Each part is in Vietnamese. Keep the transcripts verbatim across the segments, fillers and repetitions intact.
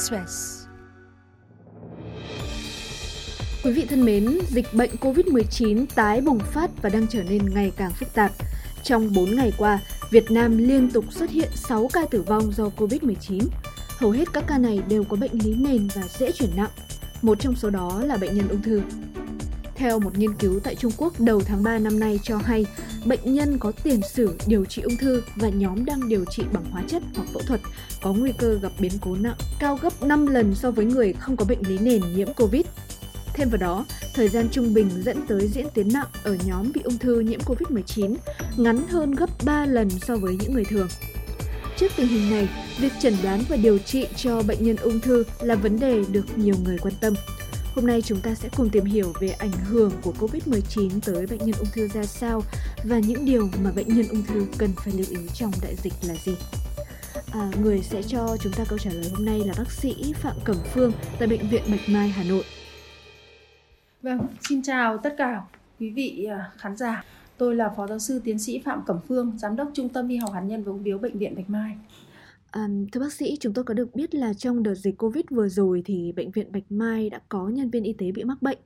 Express. Quý vị thân mến, dịch bệnh covid mười chín tái bùng phát và đang trở nên ngày càng phức tạp. Trong bốn ngày qua, Việt Nam liên tục xuất hiện sáu ca tử vong do covid mười chín. Hầu hết các ca này đều có bệnh lý nền và dễ chuyển nặng. Một trong số đó là bệnh nhân ung thư. Theo một nghiên cứu tại Trung Quốc đầu tháng ba năm nay cho hay, bệnh nhân có tiền sử điều trị ung thư và nhóm đang điều trị bằng hóa chất hoặc phẫu thuật có nguy cơ gặp biến cố nặng cao gấp năm lần so với người không có bệnh lý nền nhiễm Covid. Thêm vào đó, thời gian trung bình dẫn tới diễn tiến nặng ở nhóm bị ung thư nhiễm covid mười chín ngắn hơn gấp ba lần so với những người thường. Trước tình hình này, việc chẩn đoán và điều trị cho bệnh nhân ung thư là vấn đề được nhiều người quan tâm. Hôm nay chúng ta sẽ cùng tìm hiểu về ảnh hưởng của covid mười chín tới bệnh nhân ung thư ra sao và những điều mà bệnh nhân ung thư cần phải lưu ý trong đại dịch là gì. À, người sẽ cho chúng ta câu trả lời hôm nay là bác sĩ Phạm Cẩm Phương tại Bệnh viện Bạch Mai, Hà Nội. Vâng, xin chào tất cả quý vị khán giả. Tôi là Phó Giáo sư Tiến sĩ Phạm Cẩm Phương, Giám đốc Trung tâm Y học Hạt nhân và Ung bướu Bệnh viện Bạch Mai. À, thưa bác sĩ, chúng tôi có được biết là trong đợt dịch Covid vừa rồi thì Bệnh viện Bạch Mai đã có nhân viên y tế bị mắc bệnh.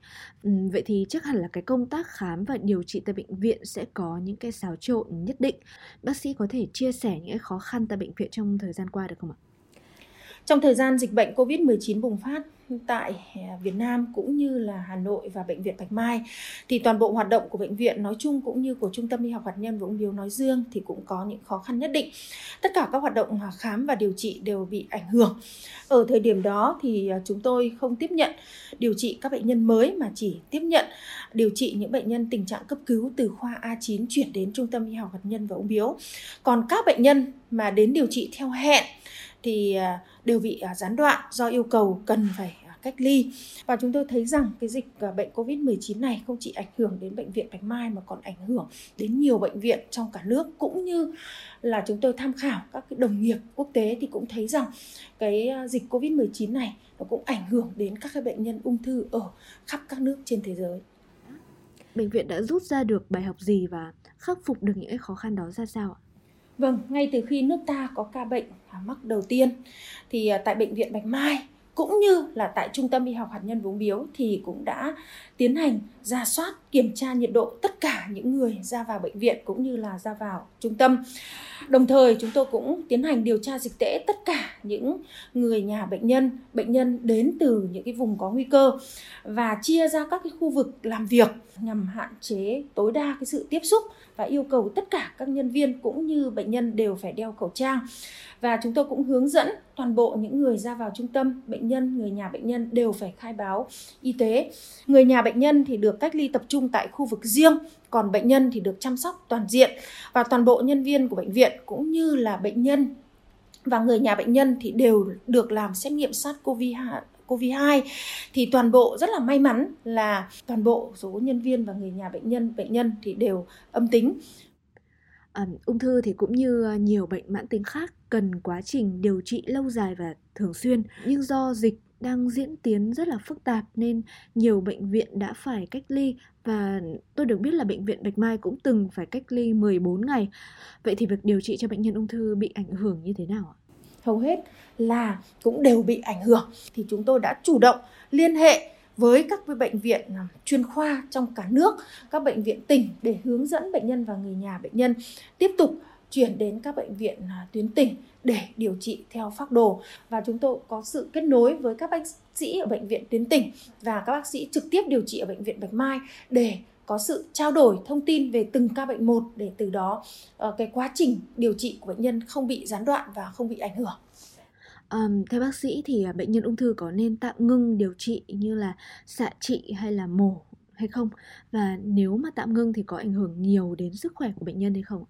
Ừ, vậy thì chắc hẳn là cái công tác khám và điều trị tại bệnh viện sẽ có những cái xáo trộn nhất định. Bác sĩ có thể chia sẻ những cái khó khăn tại bệnh viện trong thời gian qua được không ạ? Trong thời gian dịch bệnh covid mười chín bùng phát tại Việt Nam cũng như là Hà Nội và Bệnh viện Bạch Mai thì toàn bộ hoạt động của bệnh viện nói chung cũng như của Trung tâm Y học Hạt nhân và Ung bướu nói riêng thì cũng có những khó khăn nhất định. Tất cả các hoạt động khám và điều trị đều bị ảnh hưởng. Ở thời điểm đó thì chúng tôi không tiếp nhận điều trị các bệnh nhân mới mà chỉ tiếp nhận điều trị những bệnh nhân tình trạng cấp cứu từ khoa A chín chuyển đến Trung tâm Y học Hạt nhân và Ung bướu. Còn các bệnh nhân mà đến điều trị theo hẹn thì đều bị gián đoạn do yêu cầu cần phải cách ly. Và chúng tôi thấy rằng cái dịch bệnh covid mười chín này không chỉ ảnh hưởng đến Bệnh viện Bạch Mai mà còn ảnh hưởng đến nhiều bệnh viện trong cả nước, cũng như là chúng tôi tham khảo các cái đồng nghiệp quốc tế thì cũng thấy rằng cái dịch covid mười chín này nó cũng ảnh hưởng đến các cái bệnh nhân ung thư ở khắp các nước trên thế giới. Bệnh viện đã rút ra được bài học gì và khắc phục được những khó khăn đó ra sao ạ? Vâng, ngay từ khi nước ta có ca bệnh mắc đầu tiên thì tại Bệnh viện Bạch Mai cũng như là tại Trung tâm Y học Hạt nhân Vũng Biếu thì cũng đã tiến hành rà soát, kiểm tra nhiệt độ tất cả những người ra vào bệnh viện cũng như là ra vào trung tâm. Đồng thời chúng tôi cũng tiến hành điều tra dịch tễ tất cả những người nhà bệnh nhân, bệnh nhân đến từ những cái vùng có nguy cơ và chia ra các cái khu vực làm việc nhằm hạn chế tối đa cái sự tiếp xúc và yêu cầu tất cả các nhân viên cũng như bệnh nhân đều phải đeo khẩu trang. Và chúng tôi cũng hướng dẫn toàn bộ những người ra vào trung tâm, bệnh nhân, người nhà bệnh nhân đều phải khai báo y tế. Người nhà bệnh nhân thì được cách ly tập trung tại khu vực riêng, còn bệnh nhân thì được chăm sóc toàn diện. Và toàn bộ nhân viên của bệnh viện cũng như là bệnh nhân và người nhà bệnh nhân thì đều được làm xét nghiệm SARS-CoV hai. Thì toàn bộ rất là may mắn là toàn bộ số nhân viên và người nhà bệnh nhân, bệnh nhân thì đều âm tính. À, ung thư thì cũng như nhiều bệnh mãn tính khác cần quá trình điều trị lâu dài và thường xuyên. Nhưng do dịch đang diễn tiến rất là phức tạp nên nhiều bệnh viện đã phải cách ly. Và tôi được biết là Bệnh viện Bạch Mai cũng từng phải cách ly mười bốn ngày. Vậy thì việc điều trị cho bệnh nhân ung thư bị ảnh hưởng như thế nào ạ? Hầu hết là cũng đều bị ảnh hưởng. Thì chúng tôi đã chủ động liên hệ với các bệnh viện chuyên khoa trong cả nước, các bệnh viện tỉnh để hướng dẫn bệnh nhân và người nhà bệnh nhân tiếp tục chuyển đến các bệnh viện tuyến tỉnh để điều trị theo phác đồ. Và chúng tôi có sự kết nối với các bác sĩ ở bệnh viện tuyến tỉnh và các bác sĩ trực tiếp điều trị ở Bệnh viện Bạch Mai để có sự trao đổi thông tin về từng ca bệnh một, để từ đó cái quá trình điều trị của bệnh nhân không bị gián đoạn và không bị ảnh hưởng. À, theo bác sĩ thì bệnh nhân ung thư có nên tạm ngưng điều trị như là xạ trị hay là mổ hay không? Và nếu mà tạm ngưng thì có ảnh hưởng nhiều đến sức khỏe của bệnh nhân hay không?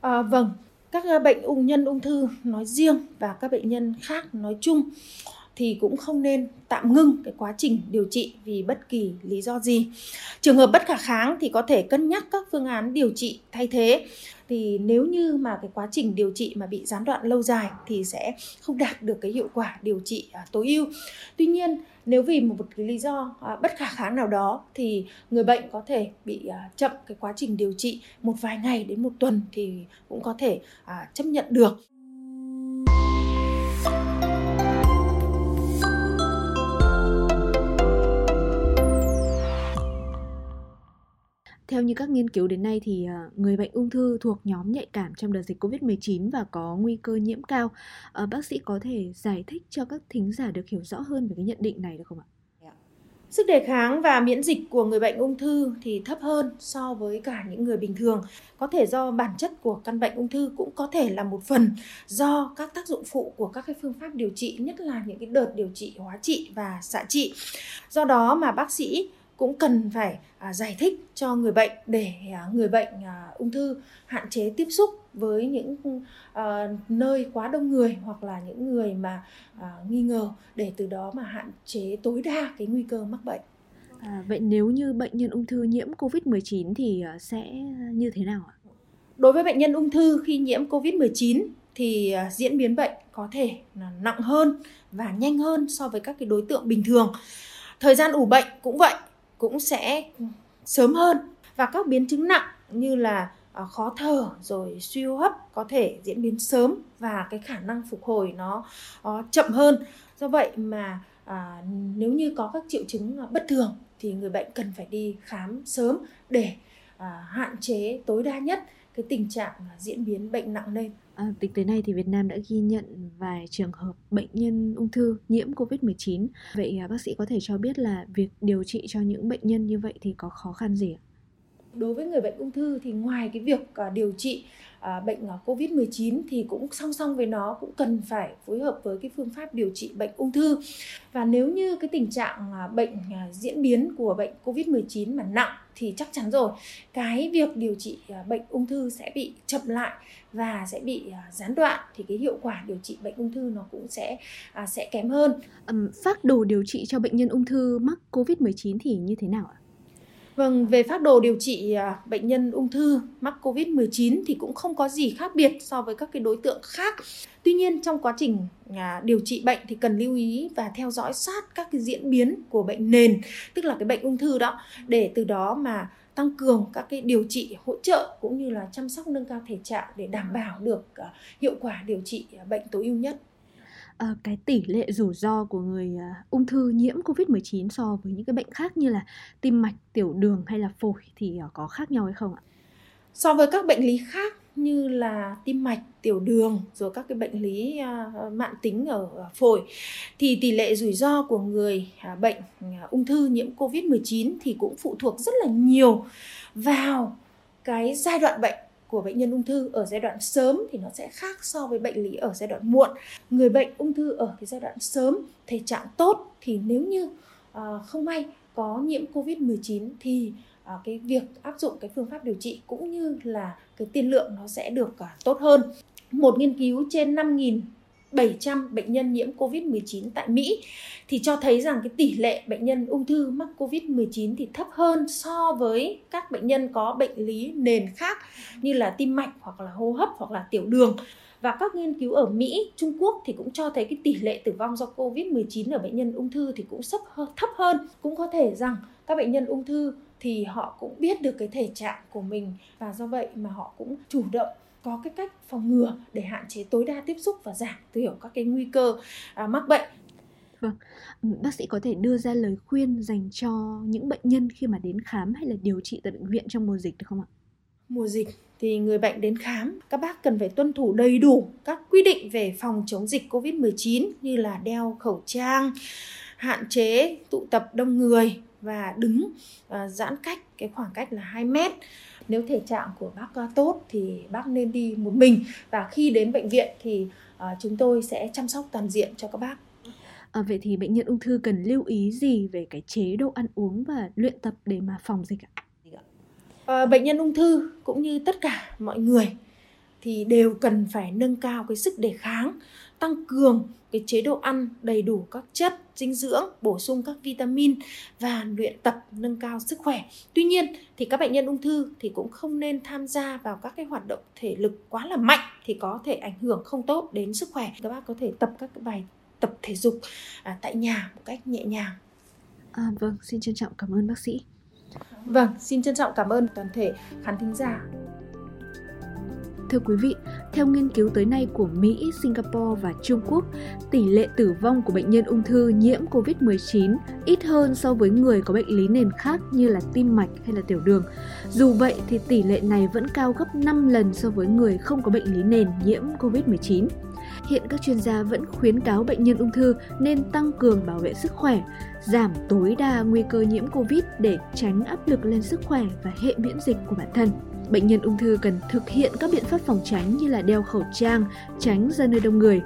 À, vâng, các bệnh ung nhân ung thư nói riêng và các bệnh nhân khác nói chung thì cũng không nên tạm ngưng cái quá trình điều trị vì bất kỳ lý do gì. Trường hợp bất khả kháng thì có thể cân nhắc các phương án điều trị thay thế. Thì nếu như mà cái quá trình điều trị mà bị gián đoạn lâu dài thì sẽ không đạt được cái hiệu quả điều trị tối ưu. Tuy nhiên, nếu vì một cái lý do bất khả kháng nào đó thì người bệnh có thể bị chậm cái quá trình điều trị một vài ngày đến một tuần thì cũng có thể chấp nhận được. theo như các nghiên cứu đến nay thì người bệnh ung thư thuộc nhóm nhạy cảm trong đợt dịch covid mười chín và có nguy cơ nhiễm cao. Bác sĩ có thể giải thích cho các thính giả được hiểu rõ hơn về cái nhận định này được không ạ? Sức đề kháng và miễn dịch của người bệnh ung thư thì thấp hơn so với cả những người bình thường. Có thể do bản chất của căn bệnh ung thư, cũng có thể là một phần do các tác dụng phụ của các cái phương pháp điều trị, nhất là những cái đợt điều trị hóa trị và xạ trị. Do đó mà bác sĩ cũng cần phải giải thích cho người bệnh để người bệnh ung thư hạn chế tiếp xúc với những nơi quá đông người hoặc là những người mà nghi ngờ, để từ đó mà hạn chế tối đa cái nguy cơ mắc bệnh. À, vậy nếu như bệnh nhân ung thư nhiễm covid mười chín thì sẽ như thế nào ạ? Đối với bệnh nhân ung thư khi nhiễm covid mười chín thì diễn biến bệnh có thể nặng hơn và nhanh hơn so với các cái đối tượng bình thường. Thời gian ủ bệnh cũng vậy, cũng sẽ sớm hơn, và các biến chứng nặng như là khó thở rồi suy hô hấp có thể diễn biến sớm và cái khả năng phục hồi nó chậm hơn. Do vậy mà à, nếu như có các triệu chứng bất thường thì người bệnh cần phải đi khám sớm để à, hạn chế tối đa nhất cái tình trạng diễn biến bệnh nặng lên. À, tính tới nay thì Việt Nam đã ghi nhận vài trường hợp bệnh nhân ung thư nhiễm covid mười chín. Vậy bác sĩ có thể cho biết là việc điều trị cho những bệnh nhân như vậy thì có khó khăn gì ạ? Đối với người bệnh ung thư thì ngoài cái việc điều trị bệnh covid mười chín thì cũng song song với nó cũng cần phải phối hợp với cái phương pháp điều trị bệnh ung thư. Và nếu như cái tình trạng bệnh diễn biến của bệnh covid mười chín mà nặng thì chắc chắn rồi, cái việc điều trị bệnh ung thư sẽ bị chậm lại và sẽ bị gián đoạn, thì cái hiệu quả điều trị bệnh ung thư nó cũng sẽ sẽ kém hơn. Phác đồ điều trị cho bệnh nhân ung thư mắc covid mười chín thì như thế nào ạ? Vâng, về phác đồ điều trị bệnh nhân ung thư mắc covid mười chín thì cũng không có gì khác biệt so với các cái đối tượng khác. Tuy nhiên trong quá trình điều trị bệnh thì cần lưu ý và theo dõi sát các cái diễn biến của bệnh nền, tức là cái bệnh ung thư đó, để từ đó mà tăng cường các cái điều trị hỗ trợ cũng như là chăm sóc nâng cao thể trạng để đảm bảo được hiệu quả điều trị bệnh tối ưu nhất. À, cái tỷ lệ rủi ro của người à, ung thư nhiễm covid mười chín so với những cái bệnh khác như là tim mạch, tiểu đường hay là phổi thì à, có khác nhau hay không ạ? So với các bệnh lý khác như là tim mạch, tiểu đường rồi các cái bệnh lý à, mãn tính ở à, phổi thì tỷ lệ rủi ro của người à, bệnh à, ung thư nhiễm covid mười chín thì cũng phụ thuộc rất là nhiều vào cái giai đoạn bệnh của bệnh nhân ung thư. Ở giai đoạn sớm thì nó sẽ khác so với bệnh lý ở giai đoạn muộn. Người bệnh ung thư ở cái giai đoạn sớm, thể trạng tốt, thì nếu như à, không may có nhiễm covid mười chín thì à, cái việc áp dụng cái phương pháp điều trị cũng như là cái tiên lượng nó sẽ được à, tốt hơn. Một nghiên cứu trên năm nghìn bảy trăm bệnh nhân nhiễm covid mười chín tại Mỹ thì cho thấy rằng cái tỷ lệ bệnh nhân ung thư mắc covid mười chín thì thấp hơn so với các bệnh nhân có bệnh lý nền khác như là tim mạch hoặc là hô hấp hoặc là tiểu đường. Và các nghiên cứu ở Mỹ, Trung Quốc thì cũng cho thấy cái tỷ lệ tử vong do covid mười chín ở bệnh nhân ung thư thì cũng thấp hơn. Cũng có thể rằng các bệnh nhân ung thư thì họ cũng biết được cái thể trạng của mình và do vậy mà họ cũng chủ động có cái cách phòng ngừa để hạn chế tối đa tiếp xúc và giảm thiểu các cái nguy cơ à, mắc bệnh. Vâng, bác sĩ có thể đưa ra lời khuyên dành cho những bệnh nhân khi mà đến khám hay là điều trị tại bệnh viện trong mùa dịch được không ạ? Mùa dịch thì người bệnh đến khám, các bác cần phải tuân thủ đầy đủ các quy định về phòng chống dịch covid mười chín như là đeo khẩu trang, hạn chế tụ tập đông người và đứng à, giãn cách, cái khoảng cách là hai mét. Nếu thể trạng của bác tốt thì bác nên đi một mình, và khi đến bệnh viện thì à, chúng tôi sẽ chăm sóc toàn diện cho các bác. À, vậy thì bệnh nhân ung thư cần lưu ý gì về cái chế độ ăn uống và luyện tập để mà phòng dịch ạ? À, bệnh nhân ung thư cũng như tất cả mọi người thì đều cần phải nâng cao cái sức đề kháng, tăng cường cái chế độ ăn đầy đủ các chất, dinh dưỡng, bổ sung các vitamin và luyện tập nâng cao sức khỏe. Tuy nhiên thì các bệnh nhân ung thư thì cũng không nên tham gia vào các cái hoạt động thể lực quá là mạnh thì có thể ảnh hưởng không tốt đến sức khỏe. Các bác có thể tập các bài tập thể dục à, tại nhà một cách nhẹ nhàng. À, vâng, xin trân trọng cảm ơn bác sĩ. Vâng, xin trân trọng cảm ơn toàn thể khán thính giả. Thưa quý vị, theo nghiên cứu tới nay của Mỹ, Singapore và Trung Quốc, tỷ lệ tử vong của bệnh nhân ung thư nhiễm covid mười chín ít hơn so với người có bệnh lý nền khác như là tim mạch hay là tiểu đường. Dù vậy thì tỷ lệ này vẫn cao gấp năm lần so với người không có bệnh lý nền nhiễm covid mười chín. Hiện các chuyên gia vẫn khuyến cáo bệnh nhân ung thư nên tăng cường bảo vệ sức khỏe, giảm tối đa nguy cơ nhiễm Covid để tránh áp lực lên sức khỏe và hệ miễn dịch của bản thân. Bệnh nhân ung thư cần thực hiện các biện pháp phòng tránh như là đeo khẩu trang, tránh ra nơi đông người.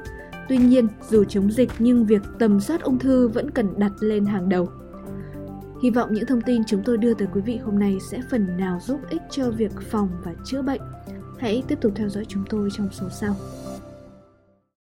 Tuy nhiên, dù chống dịch nhưng việc tầm soát ung thư vẫn cần đặt lên hàng đầu. Hy vọng những thông tin chúng tôi đưa tới quý vị hôm nay sẽ phần nào giúp ích cho việc phòng và chữa bệnh. Hãy tiếp tục theo dõi chúng tôi trong số sau.